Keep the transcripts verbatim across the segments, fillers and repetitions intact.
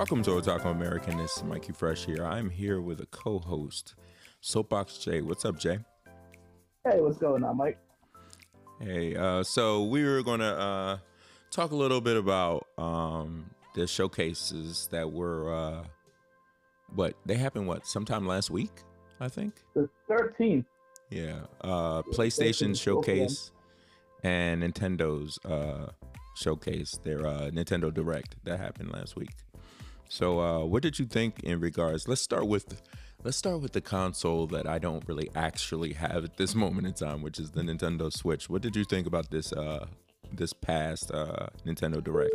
Welcome to Otaku American. This is Mikey Fresh here. I'm here with a co-host, Soapbox Jay. What's up, Jay? Hey, what's going on, Mike? Hey, uh, so we were going to uh, talk a little bit about um, the showcases that were, uh, what, they happened, what, sometime last week, I think? The thirteenth. Yeah, uh, PlayStation Showcase and Nintendo's uh, Showcase, their uh, Nintendo Direct that happened last week. So uh, what did you think in regards? Let's start with let's start with the console that I don't really actually have at this moment in time, which is the Nintendo Switch. What did you think about this uh, this past uh, Nintendo Direct?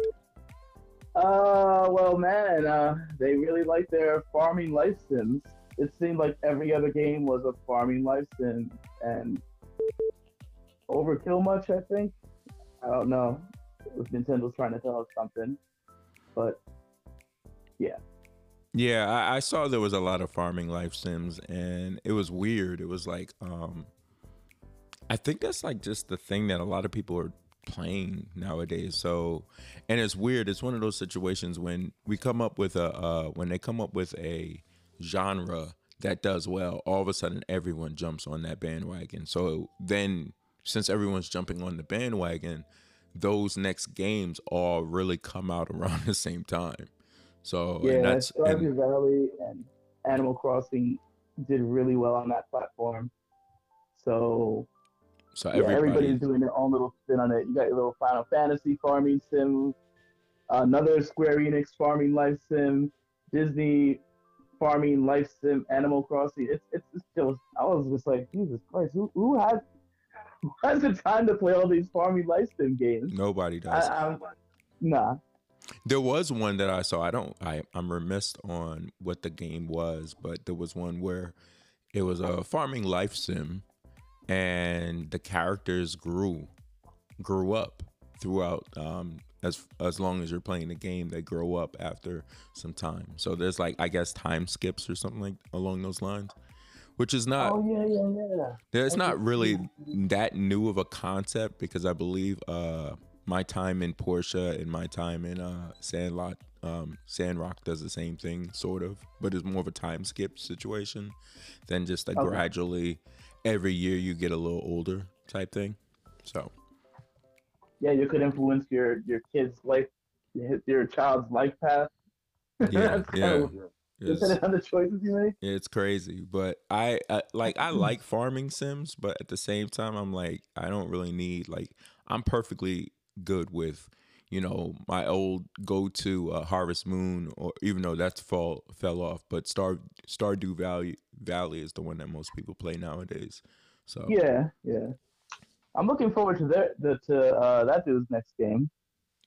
Uh, well, man, uh, they really like their farming license. It seemed like every other game was a farming license and overkill much, I think. I don't know if Nintendo's trying to tell us something, but yeah. Yeah, I, I saw there was a lot of farming life sims and it was weird. It was like, um, I think that's like just the thing that a lot of people are playing nowadays. So, and it's weird. It's one of those situations when we come up with a, uh, when they come up with a genre that does well, all of a sudden everyone jumps on that bandwagon. So then since everyone's jumping on the bandwagon, those next games all really come out around the same time. So yeah, and that's, Stardew and, Valley and Animal Crossing did really well on that platform. So, so yeah, everybody, everybody's doing their own little spin on it. You got your little Final Fantasy farming sim, another Square Enix farming life sim, Disney farming life sim, Animal Crossing. It's it's just it was, I was just like, Jesus Christ, who who has who has the time to play all these farming life sim games? Nobody does. I, I, nah. There was one that I saw. I don't. I, I'm remiss on what the game was, but there was one where it was a farming life sim, and the characters grew, grew up throughout. Um, as as long as you're playing the game, they grow up after some time. So there's like I guess time skips or something like along those lines, which is not. Oh yeah, yeah, yeah. There's not really that new of a concept because I believe. Uh, My time in Portia and my time in uh, Sandlot, um, Sandrock does the same thing, sort of, but it's more of a time skip situation than just a okay. gradually every year you get a little older type thing. So, yeah, you could influence your your kid's life, your child's life path. Yeah, That's yeah. Kind of, It's, depending on the choices you make. It's crazy, but I, I like I like farming sims, but at the same time, I'm like I don't really need like I'm perfectly. good with, you know, my old go-to uh, Harvest Moon, or even though that's fall fell off, but Star Stardew Valley Valley is the one that most people play nowadays. So yeah, yeah, I'm looking forward to their, the to uh, that dude's next game.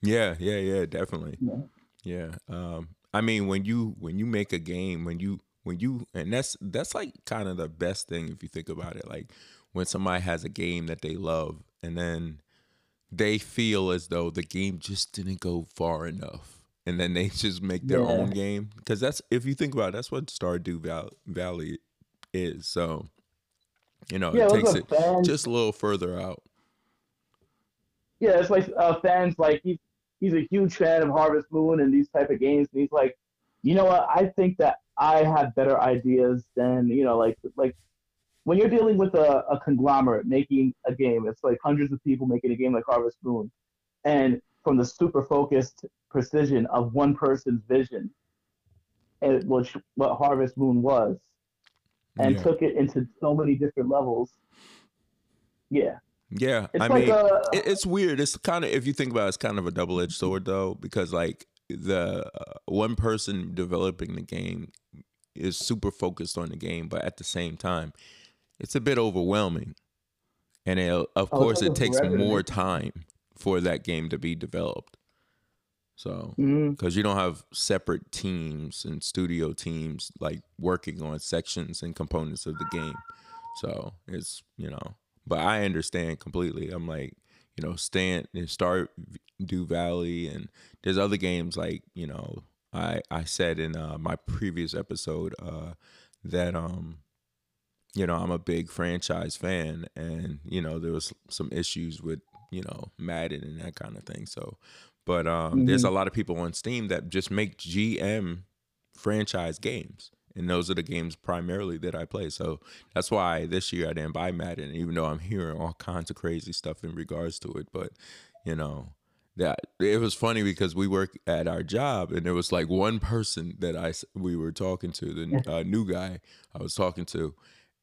Yeah, yeah, yeah, definitely. Yeah, yeah. Um, I mean, when you when you make a game, when you when you and that's that's like kind of the best thing if you think about it. Like when somebody has a game that they love, and then they feel as though the game just didn't go far enough, and then they just make their yeah. own game. Because that's, if you think about it, that's what Stardew Valley is. So, you know, yeah, it takes it fans, just a little further out. Yeah, it's like uh, fans, like, he's, he's a huge fan of Harvest Moon and these type of games, and he's like, you know what, I think that I have better ideas than, you know, like, like, when you're dealing with a, a conglomerate making a game, it's like hundreds of people making a game like Harvest Moon, and from the super focused precision of one person's vision, and which what Harvest Moon was, and yeah. took it into so many different levels. Yeah. Yeah. It's I like mean, a, it's weird. It's kind of, if you think about it, it's kind of a double-edged sword, though, because like the uh, one person developing the game is super focused on the game, but at the same time, it's a bit overwhelming, and it, of course, it takes more time for that game to be developed. So, because you don't have separate teams and studio teams like working on sections and components of the game, so it's you know. But I understand completely. I'm like, you know, Stan and Stardew Valley, and there's other games like you know. I I said in uh, my previous episode uh, that um. you know, I'm a big franchise fan, and, you know, there was some issues with, you know, Madden and that kind of thing. So, But um, mm-hmm. there's a lot of people on Steam that just make G M franchise games. And those are the games primarily that I play. So that's why this year I didn't buy Madden, even though I'm hearing all kinds of crazy stuff in regards to it. But, you know, that it was funny because we work at our job and there was like one person that I, we were talking to, the uh, new guy I was talking to.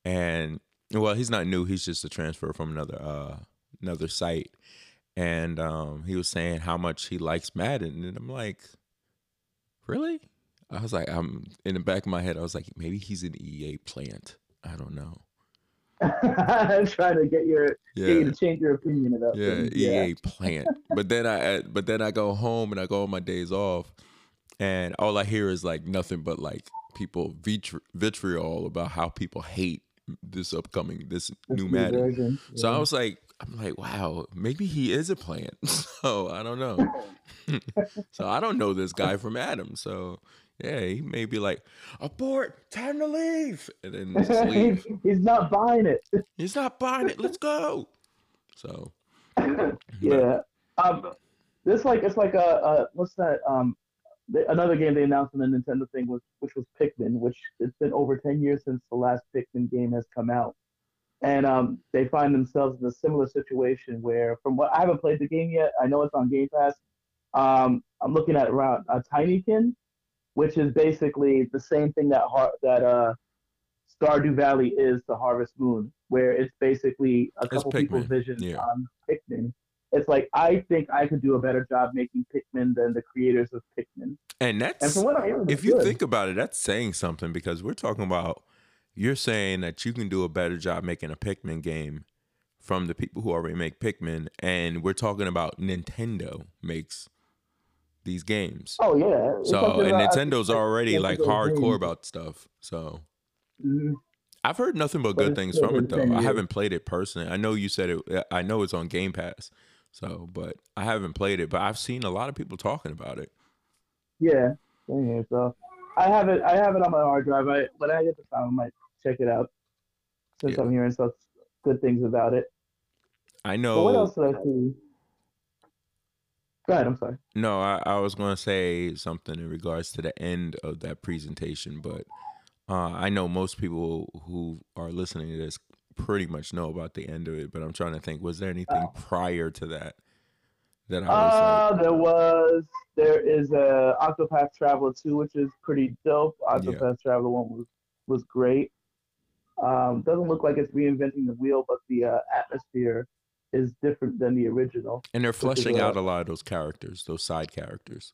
And, well, he's not new. He's just a transfer from another uh, another site. And um, he was saying how much he likes Madden. And I'm like, really? I was like, I'm in the back of my head, I was like, maybe he's an E A plant. I don't know. I'm trying to get your yeah. get you to change your opinion about yeah, yeah, E A plant. But then I but then I go home and I go on my days off, and all I hear is like nothing but like people vitri- vitriol about how people hate this upcoming this That's new Madden. Yeah. So I was like, I'm like, wow, maybe he is a plant. So I don't know. So I don't know this guy from Adam. So. Yeah, he may be like, abort, time to leave. And then just leave. He's not buying it. He's not buying it. Let's go. So yeah. Um this like it's like a, a what's that? Um the, another game they announced in the Nintendo thing was which was Pikmin, which it's been over ten years since the last Pikmin game has come out. And um they find themselves in a similar situation where from what I haven't played the game yet, I know it's on Game Pass. Um I'm looking at around a Tinykin, which is basically the same thing that Har- that uh, Stardew Valley is to Harvest Moon, where it's basically a couple people's visions yeah. on Pikmin. It's like, I think I could do a better job making Pikmin than the creators of Pikmin. And that's, and from what I hear, if you good. think about it, that's saying something, because we're talking about, you're saying that you can do a better job making a Pikmin game from the people who already make Pikmin, and we're talking about Nintendo makes these games. Oh yeah. It's so and about, Nintendo's already Nintendo like hardcore games. About stuff. So mm-hmm. I've heard nothing but, but good things from it though. I haven't played it personally. I know you said it. I know it's on Game Pass. So, but I haven't played it. But I've seen a lot of people talking about it. Yeah. Yeah. So I have it. I have it on my hard drive. I when I get the time, I might check it out since yeah. I'm hearing such good things about it. I know. But what else did I see? Go ahead, I'm sorry. No, I, I was going to say something in regards to the end of that presentation, but uh, I know most people who are listening to this pretty much know about the end of it, but I'm trying to think, was there anything uh, prior to that? that I was uh, like, there was, there is a Octopath Traveler two, which is pretty dope. Octopath yeah. Traveler one was, was great. Um, doesn't look like it's reinventing the wheel, but the uh, atmosphere is different than the original. And they're fleshing out a lot of those characters, those side characters.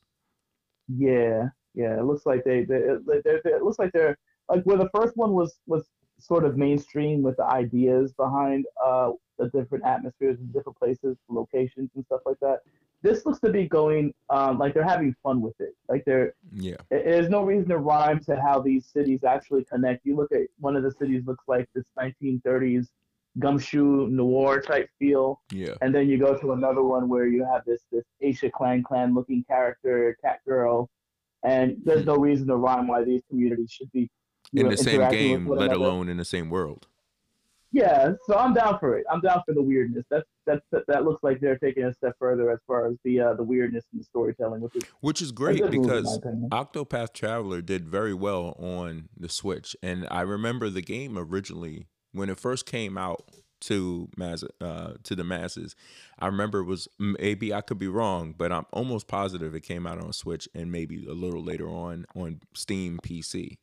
Yeah, yeah. It looks like they, they, they, they, they it looks like they're, like where the first one was, was sort of mainstream with the ideas behind uh, the different atmospheres and different places, locations and stuff like that. This looks to be going, um, like they're having fun with it. Like they're, yeah. It, there's no reason to rhyme to how these cities actually connect. You look at one of the cities looks like this nineteen thirties, gumshoe noir type feel, yeah. And then you go to another one where you have this this Aisha Clan Clan looking character, cat girl, and there's no reason to rhyme why these communities should be in know, the same game, let another. alone in the same world. Yeah, so I'm down for it. I'm down for the weirdness. That's that's that, that looks like they're taking a step further as far as the uh, the weirdness and the storytelling, which is which is great because Octopath Traveler did very well on the Switch, and I remember the game originally. When it first came out to mass, uh, to the masses, I remember it was, maybe I could be wrong, but I'm almost positive it came out on Switch and maybe a little later on on Steam P C.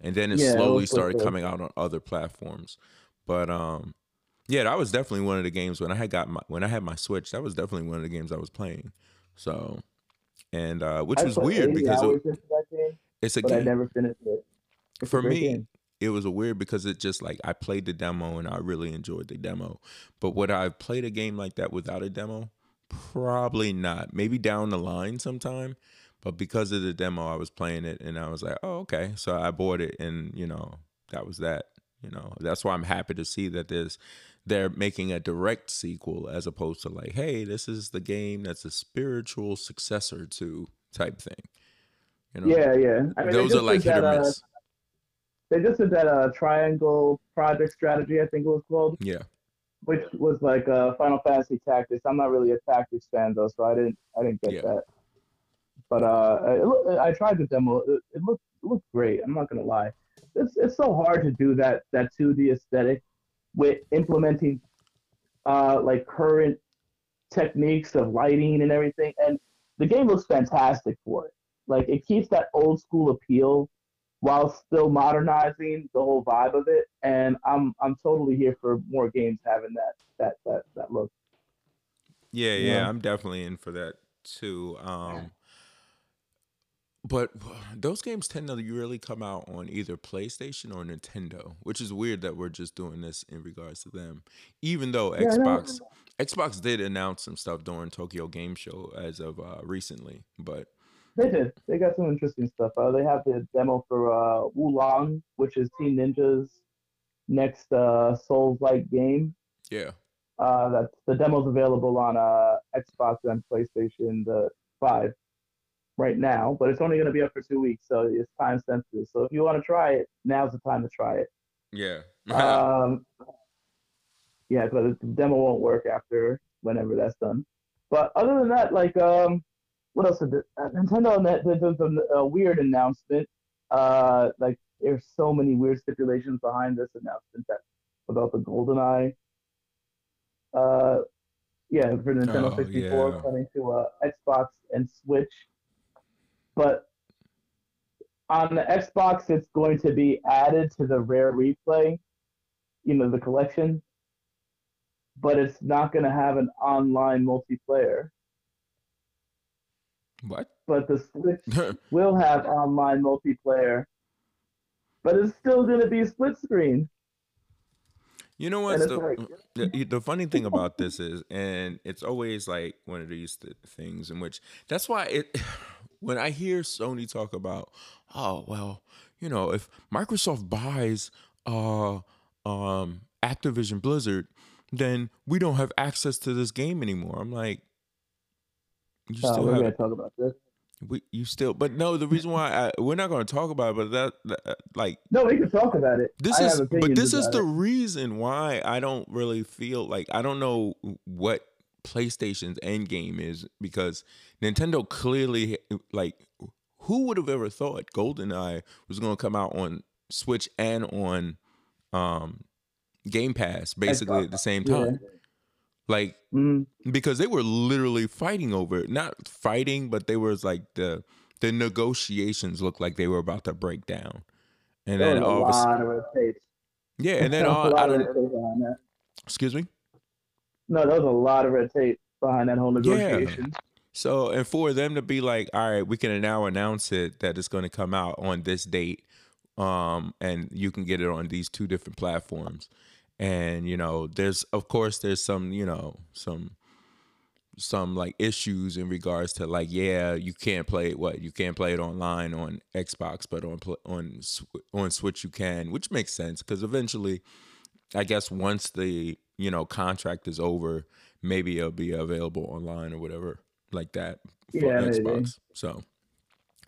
And then it yeah, slowly it started cool. coming out on other platforms. But um, yeah, that was definitely one of the games when I had got my, when I had my Switch, that was definitely one of the games I was playing. So, and uh, which I was weird because it, game, it's a game. I never finished it. It's For me, game. It was a weird because it just like I played the demo and I really enjoyed the demo. But would I play a game like that without a demo? Probably not. Maybe down the line sometime. But because of the demo, I was playing it and I was like, oh, okay. So I bought it and, you know, that was that. You know, that's why I'm happy to see that there's they're making a direct sequel as opposed to like, hey, this is the game that's a spiritual successor to type thing. You know, yeah, yeah. I mean, those are like hit that, or miss. Uh, They just did that uh, triangle project strategy, I think it was called. Yeah. which yeah. was like uh, Final Fantasy Tactics. I'm not really a Tactics fan though, so I didn't I didn't get yeah. that. But uh, it looked, I tried the demo. It, it looked it looked great. I'm not gonna lie. It's it's so hard to do that that two D aesthetic with implementing uh, like current techniques of lighting and everything. And the game looks fantastic for it. Like it keeps that old school appeal while still modernizing the whole vibe of it. And I'm I'm totally here for more games having that that that, that look. Yeah, yeah, you know? I'm definitely in for that too. Um, but those games tend to really come out on either PlayStation or Nintendo, which is weird that we're just doing this in regards to them. Even though yeah, Xbox Xbox did announce some stuff during Tokyo Game Show as of uh, recently, but they did. They got some interesting stuff. Uh, they have the demo for uh, Wulong, which is Team Ninja's next uh, Souls-like game. Yeah. Uh, that's, the demo's available on uh, Xbox and PlayStation the five right now, but it's only going to be up for two weeks, so it's time sensitive. So if you want to try it, now's the time to try it. Yeah. um, yeah, but the demo won't work after whenever that's done. But other than that, like... um. What else did uh, Nintendo? Did a, a weird announcement. Uh, like there's so many weird stipulations behind this announcement that about the GoldenEye. Uh, yeah, for Nintendo oh, sixty-four yeah. coming to uh, Xbox and Switch. But on the Xbox, it's going to be added to the Rare Replay, you know, the collection. But it's not going to have an online multiplayer. What? But the Switch will have online multiplayer, but it's still going to be split screen. You know what? The, like... the, the funny thing about this is, and it's always like one of these th- things in which that's why it. When I hear Sony talk about, oh well, you know, if Microsoft buys uh, um, Activision Blizzard, then we don't have access to this game anymore. I'm like. You still uh, we're have, gonna talk about this. We you still, but no. The reason why I, we're not going to talk about it, but that, that like no, we can talk about it. This I is, but this is the it. reason why I don't really feel like I don't know what PlayStation's end game is, because Nintendo clearly, like, who would have ever thought GoldenEye was going to come out on Switch and on um, Game Pass basically at the same time. Yeah. Like, mm-hmm. because they were literally fighting over it. Not fighting, but they were like the the negotiations looked like they were about to break down. And there then all of a sudden. Yeah, and then all. I don't, excuse me? No, there was a lot of red tape behind that whole negotiation. Yeah. So, and for them to be like, all right, we can now announce it that it's going to come out on this date, um, and you can get it on these two different platforms. And, you know, there's, of course, there's some, you know, some, some like issues in regards to like, yeah, you can't play it. What? You can't play it online on Xbox, but on, on, on Switch you can, which makes sense. Cause eventually I guess once the, you know, contract is over, maybe it'll be available online or whatever like that for yeah, Xbox. Maybe. So,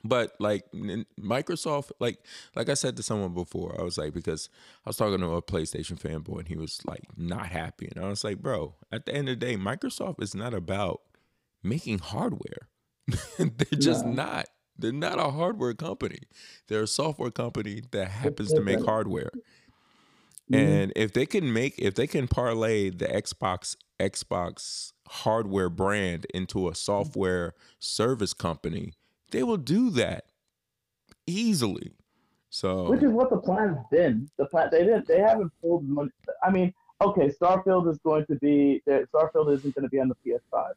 but like Microsoft, like like I said to someone before, I was like, because I was talking to a PlayStation fanboy and he was like not happy. And I was like, bro, at the end of the day, Microsoft is not about making hardware. They're just yeah. not. They're not a hardware company. They're a software company that happens to make hardware. Mm-hmm. And if they can make, if they can parlay the Xbox, Xbox hardware brand into a software service company, they will do that easily. So, which is what the plan's been. The plan they didn't. They haven't pulled money. I mean, okay, Starfield is going to be. Starfield isn't going to be on the P S five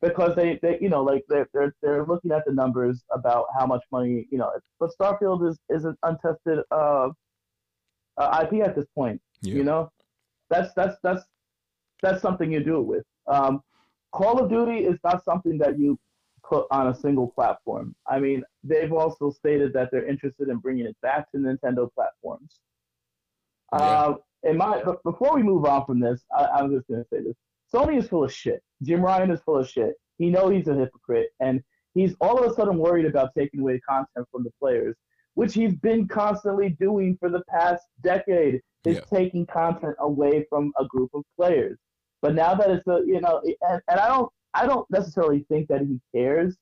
because they, they you know, like they're, they're they're looking at the numbers about how much money, you know. But Starfield is is an untested uh, uh, I P at this point. Yeah. You know, that's that's that's that's something you do it with. Um, Call of Duty is not something that you put on a single platform. I mean, they've also stated that they're interested in bringing it back to Nintendo platforms. Yeah. Uh, in my, but before we move on from this, I, I'm just going to say this. Sony is full of shit. Jim Ryan is full of shit. He knows he's a hypocrite, and he's all of a sudden worried about taking away content from the players, which he's been constantly doing for the past decade. is yeah. taking content away from a group of players. But now that it's a, you know, and, and I don't, I don't necessarily think that he cares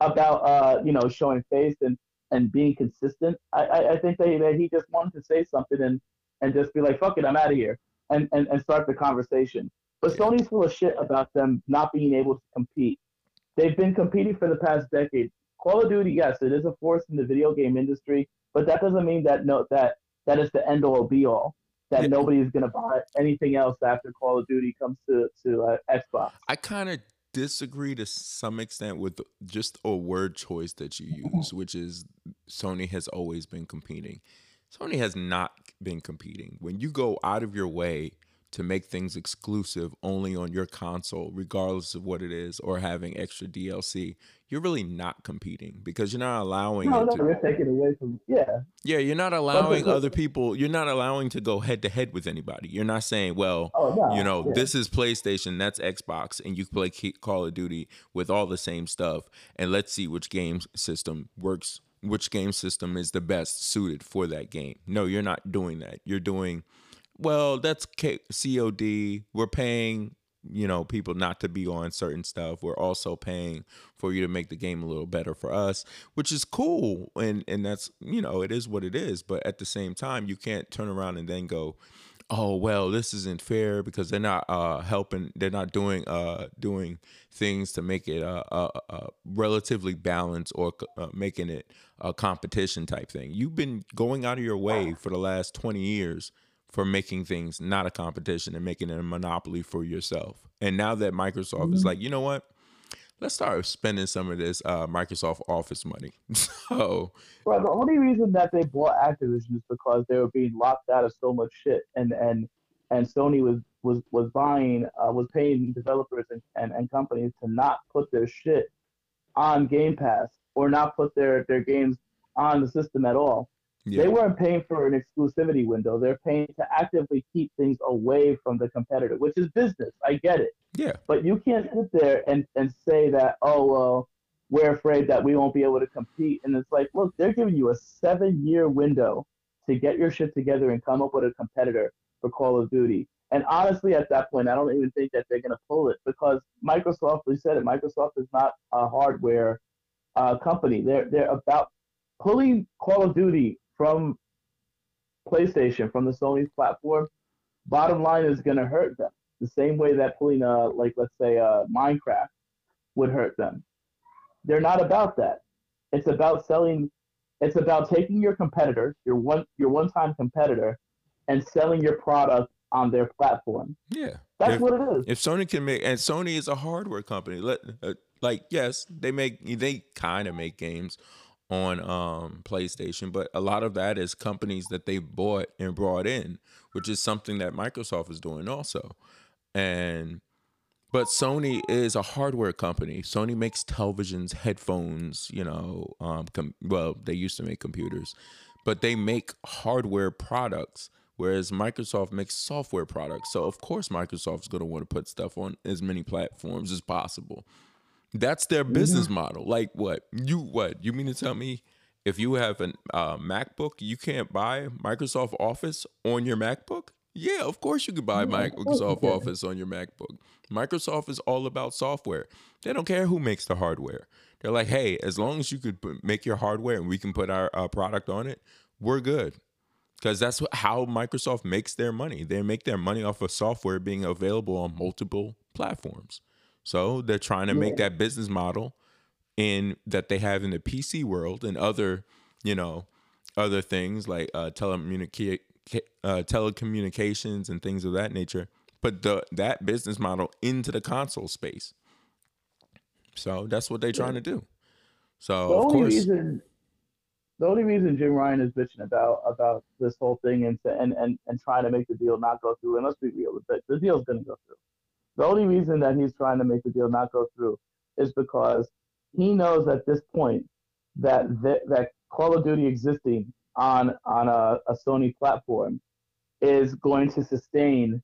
about, uh, you know, showing face and, and being consistent. I, I, I think that he, that he just wanted to say something and, and just be like, fuck it, I'm out of here, and, and, and start the conversation. But yeah. Sony's full of shit about them not being able to compete. They've been competing for the past decade. Call of Duty, yes, it is a force in the video game industry, but that doesn't mean that no, that that is the end all be all. That yeah. nobody is going to buy anything else after Call of Duty comes to to uh, Xbox. I kind of disagree to some extent with just a word choice that you use, which is Sony has always been competing. Sony has not been competing. When you go out of your way to make things exclusive only on your console, regardless of what it is, or having extra D L C, you're really not competing because you're not allowing no, it no, to... You're taking away from... Yeah. Yeah, you're not allowing other people... You're not allowing to go head-to-head with anybody. You're not saying, well, oh, no, you know, yeah. this is PlayStation, that's Xbox, and you play Call of Duty with all the same stuff, and let's see which game system works, which game system is the best suited for that game. No, you're not doing that. You're doing... Well, that's K- C O D. We're paying, you know, people not to be on certain stuff. We're also paying for you to make the game a little better for us, which is cool. And and that's, you know, it is what it is. But at the same time, you can't turn around and then go, oh, well, this isn't fair because they're not uh, helping. They're not doing uh, doing things to make it uh, uh, uh, relatively balanced or uh, making it a competition type thing. You've been going out of your way for the last twenty years for making things not a competition and making it a monopoly for yourself. And now that Microsoft mm-hmm. is like, you know what? Let's start spending some of this uh, Microsoft Office money. So, well, the only reason that they bought Activision is because they were being locked out of so much shit, and and, and Sony was was was buying, uh, was paying developers and, and, and companies to not put their shit on Game Pass or not put their, their games on the system at all. Yeah. They weren't paying for an exclusivity window. They're paying to actively keep things away from the competitor, which is business. I get it. Yeah. But you can't sit there and, and say that, oh, well, we're afraid that we won't be able to compete. And it's like, look, they're giving you a seven-year window to get your shit together and come up with a competitor for Call of Duty. And honestly, at that point, I don't even think that they're going to pull it because Microsoft, we said it, Microsoft is not a hardware uh, company. They're, they're about pulling Call of Duty from PlayStation, from the Sony platform, bottom line is going to hurt them. The same way that pulling, uh, like, let's say, uh, Minecraft would hurt them. They're not about that. It's about selling, it's about taking your competitor, your one, your one-time competitor, and selling your product on their platform. Yeah. That's if, what it is. If Sony can make, and Sony is a hardware company. Let, uh, like, yes, they make, they kind of make games on um, PlayStation, but a lot of that is companies that they bought and brought in, which is something that Microsoft is doing also. And but Sony is a hardware company. Sony makes televisions, headphones, you know, um, com- well, they used to make computers, but they make hardware products, whereas Microsoft makes software products. So of course Microsoft's going to want to put stuff on as many platforms as possible. That's their business mm-hmm. model. Like what? You what? You mean to tell me if you have a uh, MacBook, you can't buy Microsoft Office on your MacBook? Yeah, of course you can buy yeah, Microsoft Office on your MacBook. Microsoft is all about software. They don't care who makes the hardware. They're like, hey, as long as you could make your hardware and we can put our, our product on it, we're good. Because that's what, how Microsoft makes their money. They make their money off of software being available on multiple platforms. So they're trying to make yeah. that business model in that they have in the P C world and other, you know, other things like uh, telecommunica- uh, telecommunications and things of that nature. Put the, that business model into the console space. So that's what they're trying yeah. to do. So the of only course, reason, the only reason Jim Ryan is bitching about about this whole thing and and and, and trying to make the deal not go through. And let's be real, the deal's going to go through. The only reason that he's trying to make the deal not go through is because he knows at this point that th- that Call of Duty existing on on a, a Sony platform is going to sustain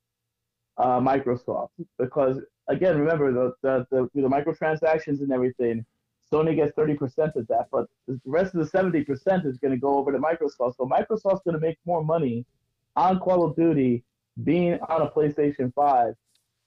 uh, Microsoft. Because again, remember the the, the the microtransactions and everything. Sony gets thirty percent of that, but the rest of the seventy percent is going to go over to Microsoft. So Microsoft's going to make more money on Call of Duty being on a PlayStation five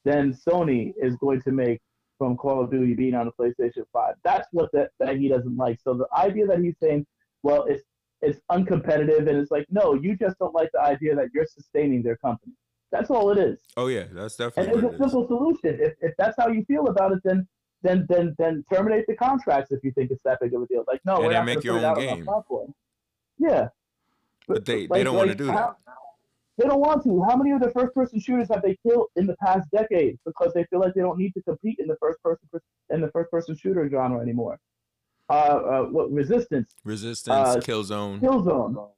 than Sony is going to make from Call of Duty being on a PlayStation five. That's what that, that he doesn't like. So the idea that he's saying, well, it's it's uncompetitive, and it's like, no, you just don't like the idea that you're sustaining their company. That's all it is. Oh yeah, that's definitely. And it's a simple solution. If if that's how you feel about it, then then then then terminate the contracts if you think it's that big of a deal. Like no, and we're not make your own game. Yeah, but, but they like, they don't like, want to do how, that. They don't want to. How many of the first-person shooters have they killed in the past decade because they feel like they don't need to compete in the first-person in the first-person shooter genre anymore? Uh, uh, what Resistance? Resistance, uh, Killzone, Killzone.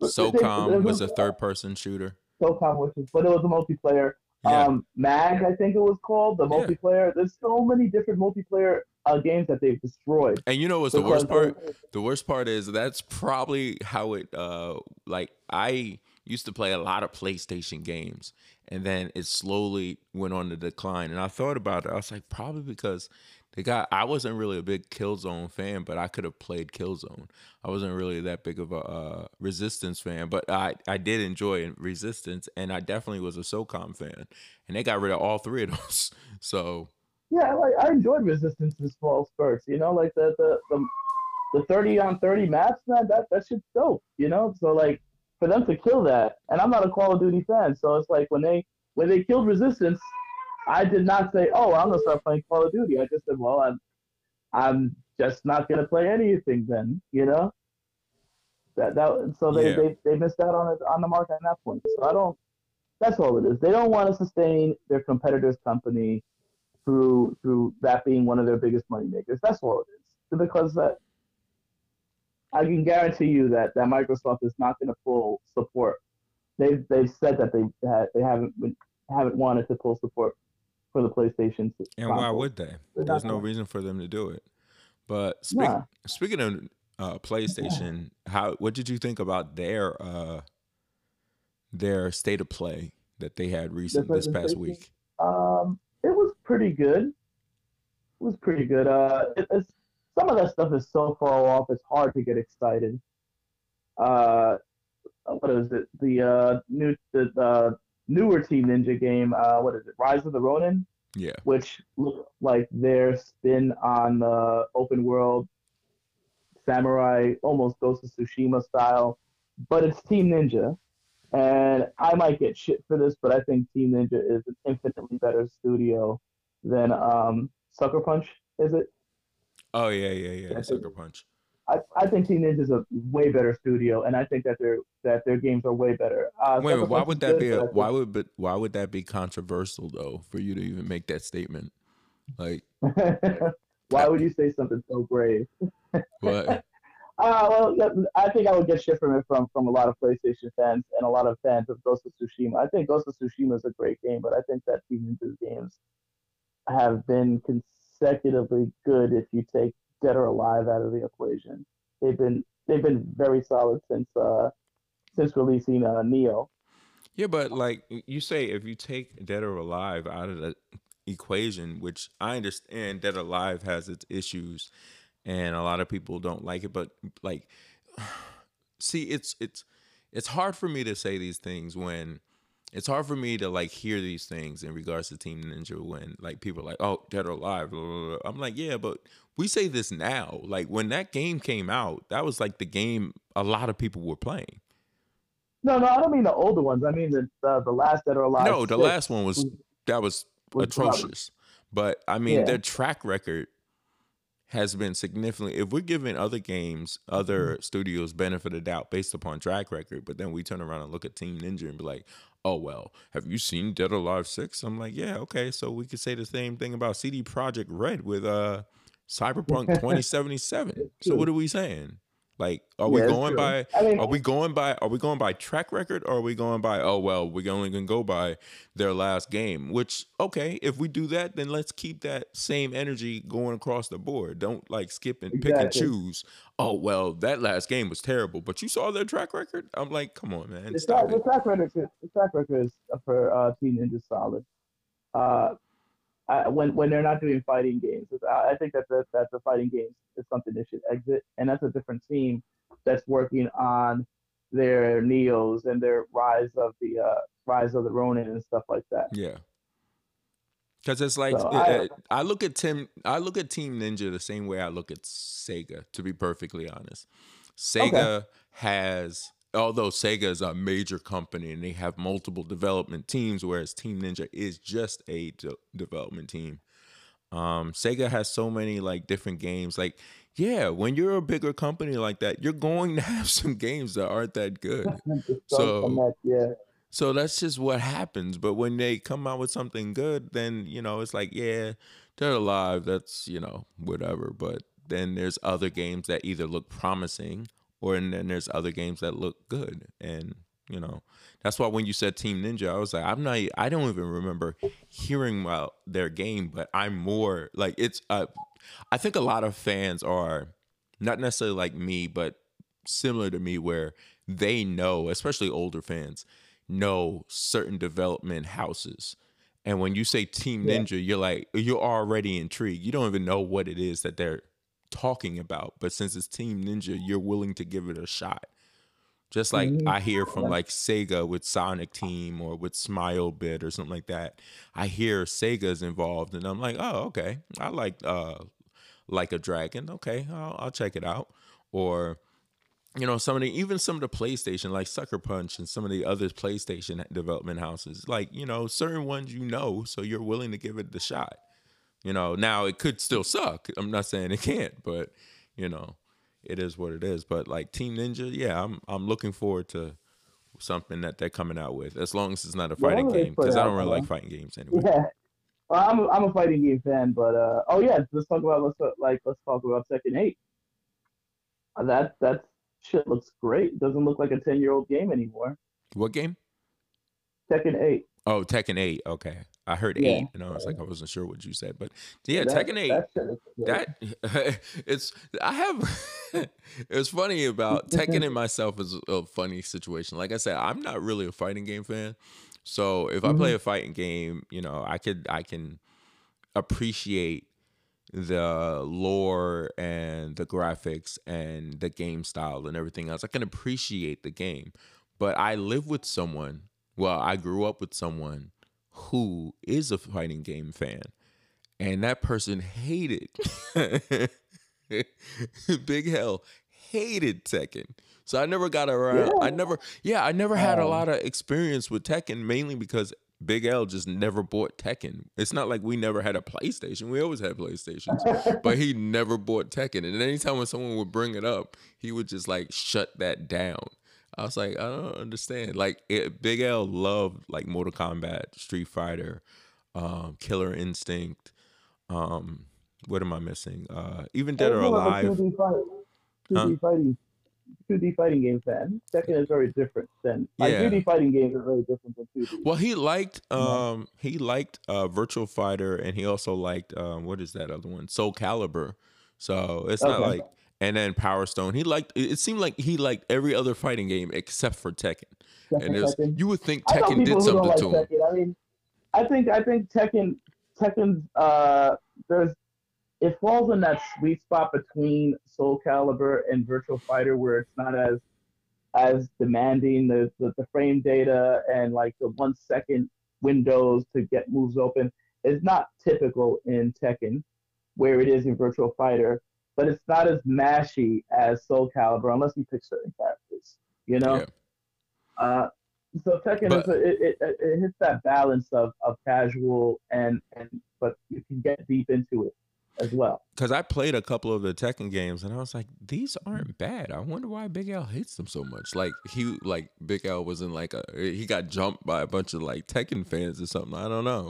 SOCOM was a third-person shooter. SOCOM, which is, but it was a multiplayer. Yeah. Um, Mag, I think it was called, the multiplayer. Yeah. There's so many different multiplayer uh, games that they've destroyed. And you know what's the worst part? The worst part is that's probably how it, uh, like, I used to play a lot of PlayStation games, and then it slowly went on the decline. And I thought about it. I was like, probably because they got, I wasn't really a big Killzone fan, but I could have played Killzone. I wasn't really that big of a uh, Resistance fan, but I, I did enjoy Resistance, and I definitely was a SOCOM fan. And they got rid of all three of those. So yeah, like I enjoyed Resistance in small spurts. You know, like the the the, the thirty on thirty maps, man, that that shit's dope. You know, so like for them to kill that, and I'm not a Call of Duty fan, so it's like when they when they killed Resistance. I did not say, oh, I'm going to start playing Call of Duty. I just said, well, I'm I'm just not going to play anything then, you know? That that So they, yeah. they, they missed out on it, on the mark at that point. So I don't – that's all it is. They don't want to sustain their competitor's company through through that being one of their biggest money makers. That's all it is. Because that, I can guarantee you that, that Microsoft is not going to pull support. They've, they've said that they, ha- they haven't haven't wanted to pull support for the PlayStation. And console. Why would they? There's no reason for them to do it. But speak, yeah. speaking of uh, PlayStation, yeah. how what did you think about their uh, their state of play that they had recent this past week? Um, it was pretty good. It was pretty good. Uh, it, it's, some of that stuff is so far off; it's hard to get excited. Uh, what is it? The uh, new the uh, newer Team Ninja game, uh, what is it, Rise of the Ronin? Yeah. Which looked like their spin on the open world samurai, almost Ghost of Tsushima style, but it's Team Ninja. And I might get shit for this, but I think Team Ninja is an infinitely better studio than um, Sucker Punch, is it? Oh, yeah, yeah, yeah, Sucker Punch. I, I think Team Ninja is a way better studio, and I think that their that their games are way better. Uh, Wait, why would that be? A, why would but why would that be controversial though for you to even make that statement? Like, why I, would you say something so brave? What? uh, well, I think I would get shit from it from from a lot of PlayStation fans and a lot of fans of Ghost of Tsushima. I think Ghost of Tsushima is a great game, but I think that Team Ninja's games have been consecutively good if you take Dead or Alive out of the equation. They've been they've been very solid since uh since releasing uh, Neo. Yeah, but like you say, if you take Dead or Alive out of the equation, which I understand, Dead or Alive has its issues, and a lot of people don't like it. But like, see, it's it's it's hard for me to say these things when. It's hard for me to like hear these things in regards to Team Ninja when like people are like, oh, Dead or Alive, blah, blah, blah. I'm like, yeah, but we say this now. Like when that game came out, that was like the game a lot of people were playing. No, no, I don't mean the older ones. I mean the the, the last Dead or Alive. No, the last one was that was, was atrocious. Probably. But I mean, yeah. Their track record has been significantly. If we're giving other games, other mm-hmm. studios benefit of doubt based upon track record, but then we turn around and look at Team Ninja and be like, oh, well, have you seen Dead or Alive six? I'm like, yeah, okay. So we could say the same thing about C D Projekt Red with uh, Cyberpunk twenty seventy-seven. So what are we saying? Like, are yeah, we going by, I mean, are we going by, are we going by track record, or are we going by, oh, well, we're only going to go by their last game, which, okay, if we do that, then let's keep that same energy going across the board. Don't like skip and exactly. pick and choose. Oh, well, that last game was terrible, but you saw their track record? I'm like, come on, man. The track, the track record, the track record is for uh, Team Ninja solid. Uh, I, when when they're not doing fighting games, I think that the, that the fighting games is something they should exit, and that's a different team that's working on their Neos and their rise of the uh, rise of the Ronin and stuff like that. Yeah, because it's like so I, I look at Tim, I look at Team Ninja the same way I look at Sega. To be perfectly honest, Sega okay. has. Although Sega is a major company and they have multiple development teams, whereas Team Ninja is just a de- development team. Um, Sega has so many like different games. Like, yeah, when you're a bigger company like that, you're going to have some games that aren't that good. so, that, yeah. so that's just what happens. But when they come out with something good, then, you know, it's like, yeah, Dead or Alive. That's, you know, whatever. But then there's other games that either look promising Or and then there's other games that look good, and you know that's why when you said Team Ninja, I was like, I'm not, I don't even remember hearing about their game, but I'm more like it's. Uh, I think a lot of fans are not necessarily like me, but similar to me, where they know, especially older fans, know certain development houses, and when you say Team Ninja, yeah. you're like you're already intrigued. You don't even know what it is that they're talking about, but since it's Team Ninja, you're willing to give it a shot. Just like mm-hmm. I hear from like Sega with Sonic Team or with Smilebit or something like that. I hear Sega's involved, and I'm like, oh, okay. I like uh, Like a Dragon. Okay, I'll, I'll check it out. Or you know, some of the even some of the PlayStation, like Sucker Punch, and some of the other PlayStation development houses. Like you know, certain ones you know, so you're willing to give it the shot. You know, now it could still suck. I'm not saying it can't, but you know, it is what it is. But like Team Ninja, yeah, I'm I'm looking forward to something that they're coming out with, as long as it's not a fighting yeah, game, because I don't really man. like fighting games anyway. Yeah, well, I'm a, I'm a fighting game fan, but uh, oh yeah, let's talk about let's talk, like let's talk about Tekken Eight. That that shit looks great. It doesn't look like a ten year old game anymore. What game? Tekken Eight. Oh, Tekken Eight. Okay. I heard yeah. eight, and I was like, I wasn't sure what you said, but yeah, that, Tekken Eight. That, that it's I have. It's funny about Tekken and myself is a funny situation. Like I said, I'm not really a fighting game fan, so if mm-hmm. I play a fighting game, you know, I could I can appreciate the lore and the graphics and the game style and everything else. I can appreciate the game, but I live with someone. Well, I grew up with someone who is a fighting game fan, and that person hated big hell hated Tekken, so I never got around yeah. I never yeah I never had a lot of experience with Tekken, mainly because Big L just never bought Tekken. It's not like we never had a PlayStation. We always had PlayStations, but he never bought Tekken, and anytime when someone would bring it up, he would just like shut that down. I was like, I don't understand. Like, it, Big L loved, like, Mortal Kombat, Street Fighter, um, Killer Instinct. Um, what am I missing? Uh, even Dead or Alive. two D, fight, two D huh? fighting. two D fighting game fan. Tekken is very different than... Like, yeah. two D fighting games are very different than two D. Well, he liked um, he liked uh, Virtual Fighter, and he also liked, um, what is that other one? Soul Calibur. So, it's okay. not like... And then Power Stone. He liked. It seemed like he liked every other fighting game except for Tekken. Tekken and was, Tekken. You would think Tekken did something like to Tekken. him. I mean, I think I think Tekken Tekken uh, there's it falls in that sweet spot between Soul Calibur and Virtual Fighter, where it's not as as demanding. There's the, the frame data and like the one second windows to get moves open. It's not typical in Tekken, where it is in Virtual Fighter. But it's not as mashy as Soul Calibur, unless you pick certain characters, you know. Yeah. Uh, so Tekken, but, is a, it, it it hits that balance of of casual and and but you can get deep into it as well. Because I played a couple of the Tekken games, and I was like, these aren't bad. I wonder why Big L hates them so much. Like he like Big L was in like a he got jumped by a bunch of like Tekken fans or something. I don't know.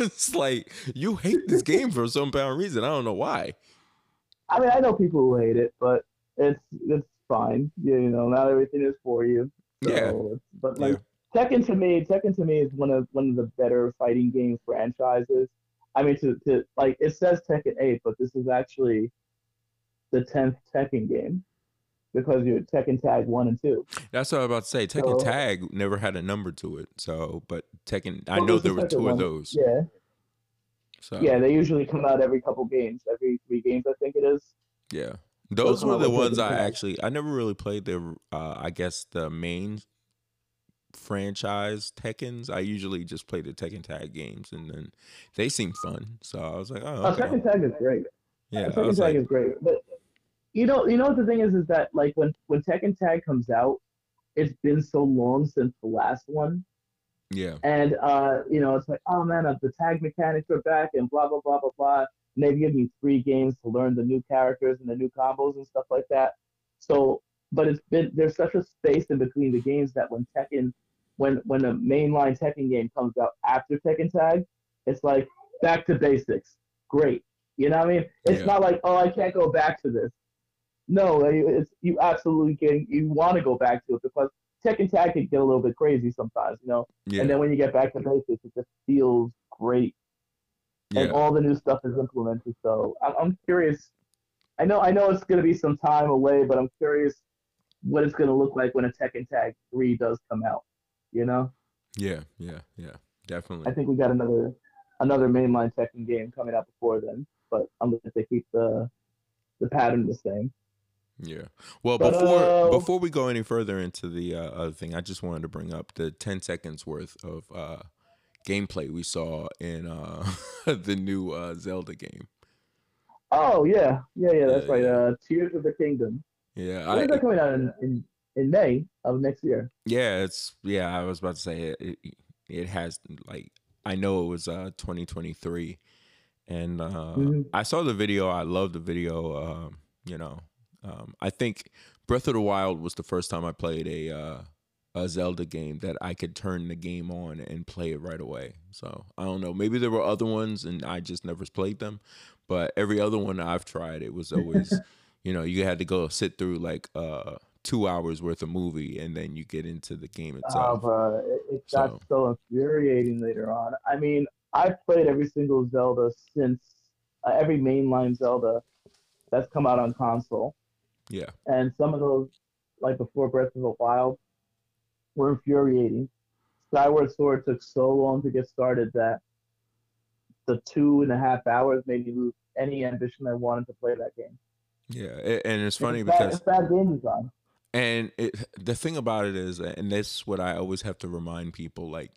It's like you hate this game for some pound reason. I don't know why. I mean, I know people who hate it, but it's it's fine. You know, not everything is for you. So yeah. But like yeah. Tekken to me, Tekken to me is one of one of the better fighting game franchises. I mean, to, to like it says Tekken eight, but this is actually the tenth Tekken game because you're Tekken Tag one and two. That's what I was about to say. Tekken so, Tag never had a number to it. So, but Tekken, I know there were two one. of those. Yeah. So. Yeah, they usually come out every couple games, every three games, I think it is. Yeah, Those were the ones I actually, I never really played the, uh, I guess, the main franchise Tekkens. I usually just played the Tekken Tag games, and then they seemed fun. So I was like, oh, okay. uh, Tekken Tag is great. Yeah, uh, Tekken Tag like, is great. But you know, you know what the thing is, is that like when, when Tekken Tag comes out, it's been so long since the last one. Yeah. And, uh, you know, it's like, oh man, the tag mechanics are back and blah, blah, blah, blah, blah. And they've given you three games to learn the new characters and the new combos and stuff like that. So, but it's been, there's such a space in between the games that when Tekken, when when the mainline Tekken game comes out after Tekken Tag, it's like back to basics. Great, you know what I mean? It's yeah. not like, oh, I can't go back to this. No, it's you absolutely can. You want to go back to it because Tekken Tag can get a little bit crazy sometimes, you know. Yeah. And then when you get back to basics, it just feels great. Yeah. And all the new stuff is implemented, so I'm curious. I know, I know it's going to be some time away, but I'm curious what it's going to look like when a Tekken Tag three does come out. You know? Yeah, yeah, yeah, definitely. I think we got another another mainline Tekken game coming out before then, but unless they keep the the pattern the same. Yeah. Well, but, before uh, before we go any further into the uh, other thing, I just wanted to bring up the ten seconds worth of. Uh, gameplay we saw in uh the new uh Zelda game. Oh yeah, yeah, yeah, that's uh, right. Uh Tears of the Kingdom. Yeah, I think they're coming out in, in in May of next year. Yeah, it's yeah. I was about to say it. It, it has like I know it was uh twenty twenty-three, and uh, mm-hmm. I saw the video. I love the video. Um, you know, um, I think Breath of the Wild was the first time I played a. Uh, a Zelda game that I could turn the game on and play it right away. So I don't know, maybe there were other ones and I just never played them, but every other one I've tried, it was always, you know, you had to go sit through like uh, two hours worth of movie and then you get into the game itself. Uh, it, it got so. so infuriating later on. I mean, I've played every single Zelda since uh, every mainline Zelda that's come out on console. Yeah. And some of those, like before Breath of the Wild, were infuriating. Skyward Sword took so long to get started that the two and a half hours made me lose any ambition I wanted to play that game. Yeah, and it's funny it's because... Bad, it's bad game design. And it, the thing about it is, and that's what I always have to remind people, like,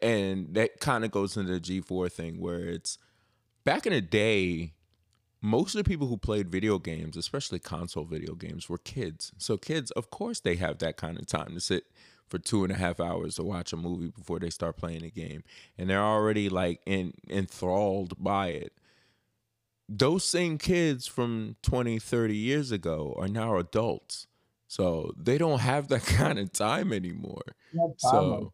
and that kind of goes into the G four thing where it's, back in the day, most of the people who played video games, especially console video games, were kids. So kids, of course, they have that kind of time to sit for two and a half hours to watch a movie before they start playing a game. And they're already like in, enthralled by it. Those same kids from twenty, thirty years ago are now adults. So they don't have that kind of time anymore. So,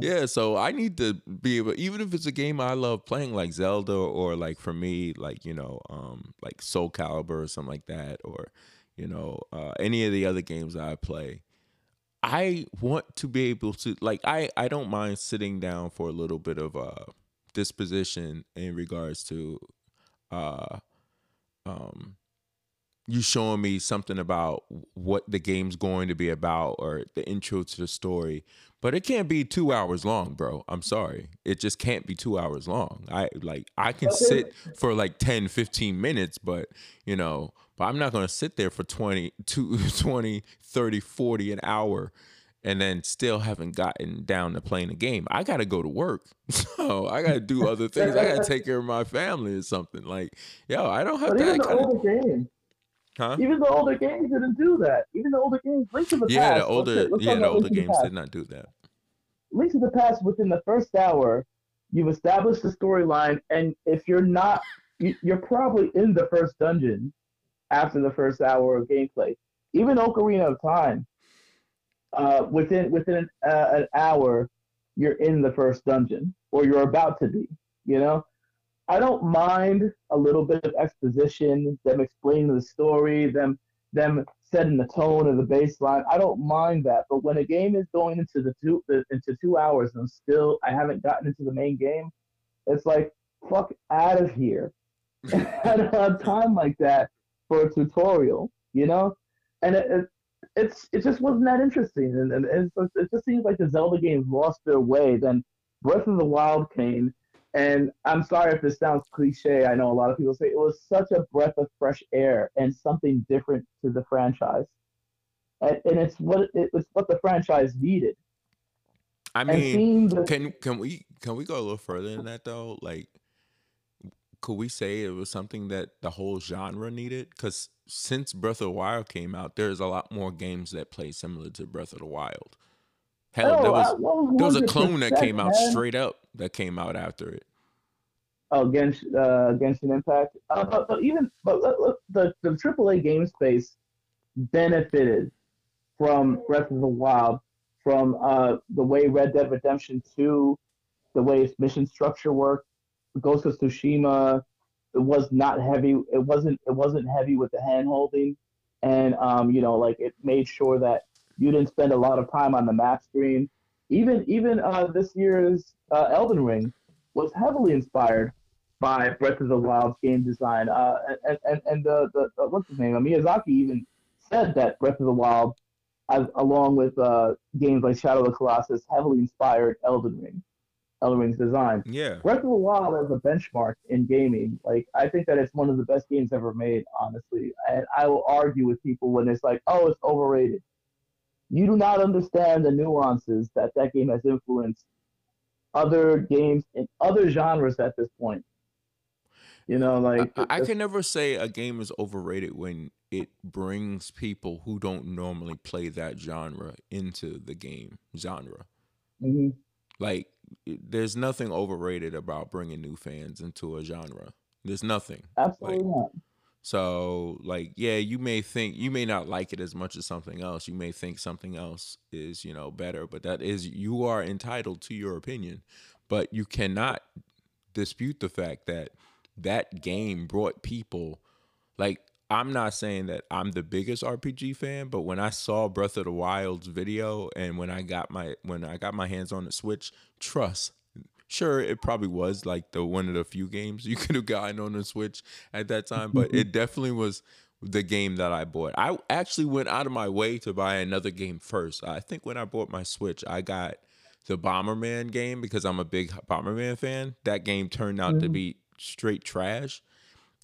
yeah, so I need to be able, even if it's a game I love playing like Zelda or like for me, like, you know, um, like Soul Calibur or something like that, or, you know, uh, any of the other games I play, I want to be able to, like, I, I don't mind sitting down for a little bit of uh, disposition in regards to uh, um. you showing me something about what the game's going to be about or the intro to the story, but it can't be two hours long, bro. I'm sorry. It just can't be two hours long. I like, I can sit for like ten, fifteen minutes, but you know, but I'm not going to sit there for twenty, thirty, forty, an hour and then still haven't gotten down to playing the game. I got to go to work. So I got to do other things. I got to take care of my family or something like, yo, I don't have but that kind of game. Huh? Even the older games didn't do that. Even the older games, Link to the yeah, Past. The older, let's, let's yeah, the older games did not do that. Link to the Past, within the first hour, you've established the storyline, and if you're not, you're probably in the first dungeon after the first hour of gameplay. Even Ocarina of Time, uh, within within uh, an hour, you're in the first dungeon, or you're about to be, you know? I don't mind a little bit of exposition, them explaining the story, them them setting the tone of the baseline. I don't mind that, but when a game is going into the two the, into two hours and still I haven't gotten into the main game, it's like fuck out of here. I don't have time like that for a tutorial, you know. And it, it it's it just wasn't that interesting, and, and it's, it just seems like the Zelda games lost their way. Then Breath of the Wild came. And I'm sorry if this sounds cliche. I know a lot of people say it was such a breath of fresh air and something different to the franchise. And, and it's what it was what the franchise needed. I mean, the- can can we can we go a little further than that though? Like, could we say it was something that the whole genre needed? Because since Breath of the Wild came out, there's a lot more games that play similar to Breath of the Wild. Hell, oh, there was, I, there was a clone that came out man. straight up that came out after it. Oh, Gens- uh, Genshin Impact. Uh, but, but even but look, the the triple A game space benefited from Breath of the Wild, from uh, the way Red Dead Redemption two, the way its mission structure worked. Ghost of Tsushima, it was not heavy. It wasn't. It wasn't heavy with the hand holding, and um, you know, like it made sure that you didn't spend a lot of time on the map screen. Even even uh, this year's uh, Elden Ring was heavily inspired by Breath of the Wild's game design. Uh, and and and the, the, the what's his name? Miyazaki even said that Breath of the Wild, as, along with uh, games like Shadow of the Colossus, heavily inspired Elden Ring. Elden Ring's design. Yeah. Breath of the Wild as a benchmark in gaming, like I think that it's one of the best games ever made, honestly. And I will argue with people when it's like, oh, it's overrated. You do not understand the nuances that that game has influenced other games in other genres at this point. You know, like I, I can never say a game is overrated when it brings people who don't normally play that genre into the game genre. Mm-hmm. Like, there's nothing overrated about bringing new fans into a genre. There's nothing. Absolutely like, not. So, like, yeah, you may think, you may not like it as much as something else. You may think something else is, you know, better, but that is, you are entitled to your opinion. But you cannot dispute the fact that that game brought people, like, I'm not saying that I'm the biggest R P G fan, but when I saw Breath of the Wild's video and when I got my when I got my hands on the Switch, trust, sure, it probably was like the one of the few games you could have gotten on the Switch at that time, but it definitely was the game that I bought. I actually went out of my way to buy another game first. I think when I bought my Switch, I got the Bomberman game because I'm a big Bomberman fan. That game turned out mm-hmm. to be straight trash.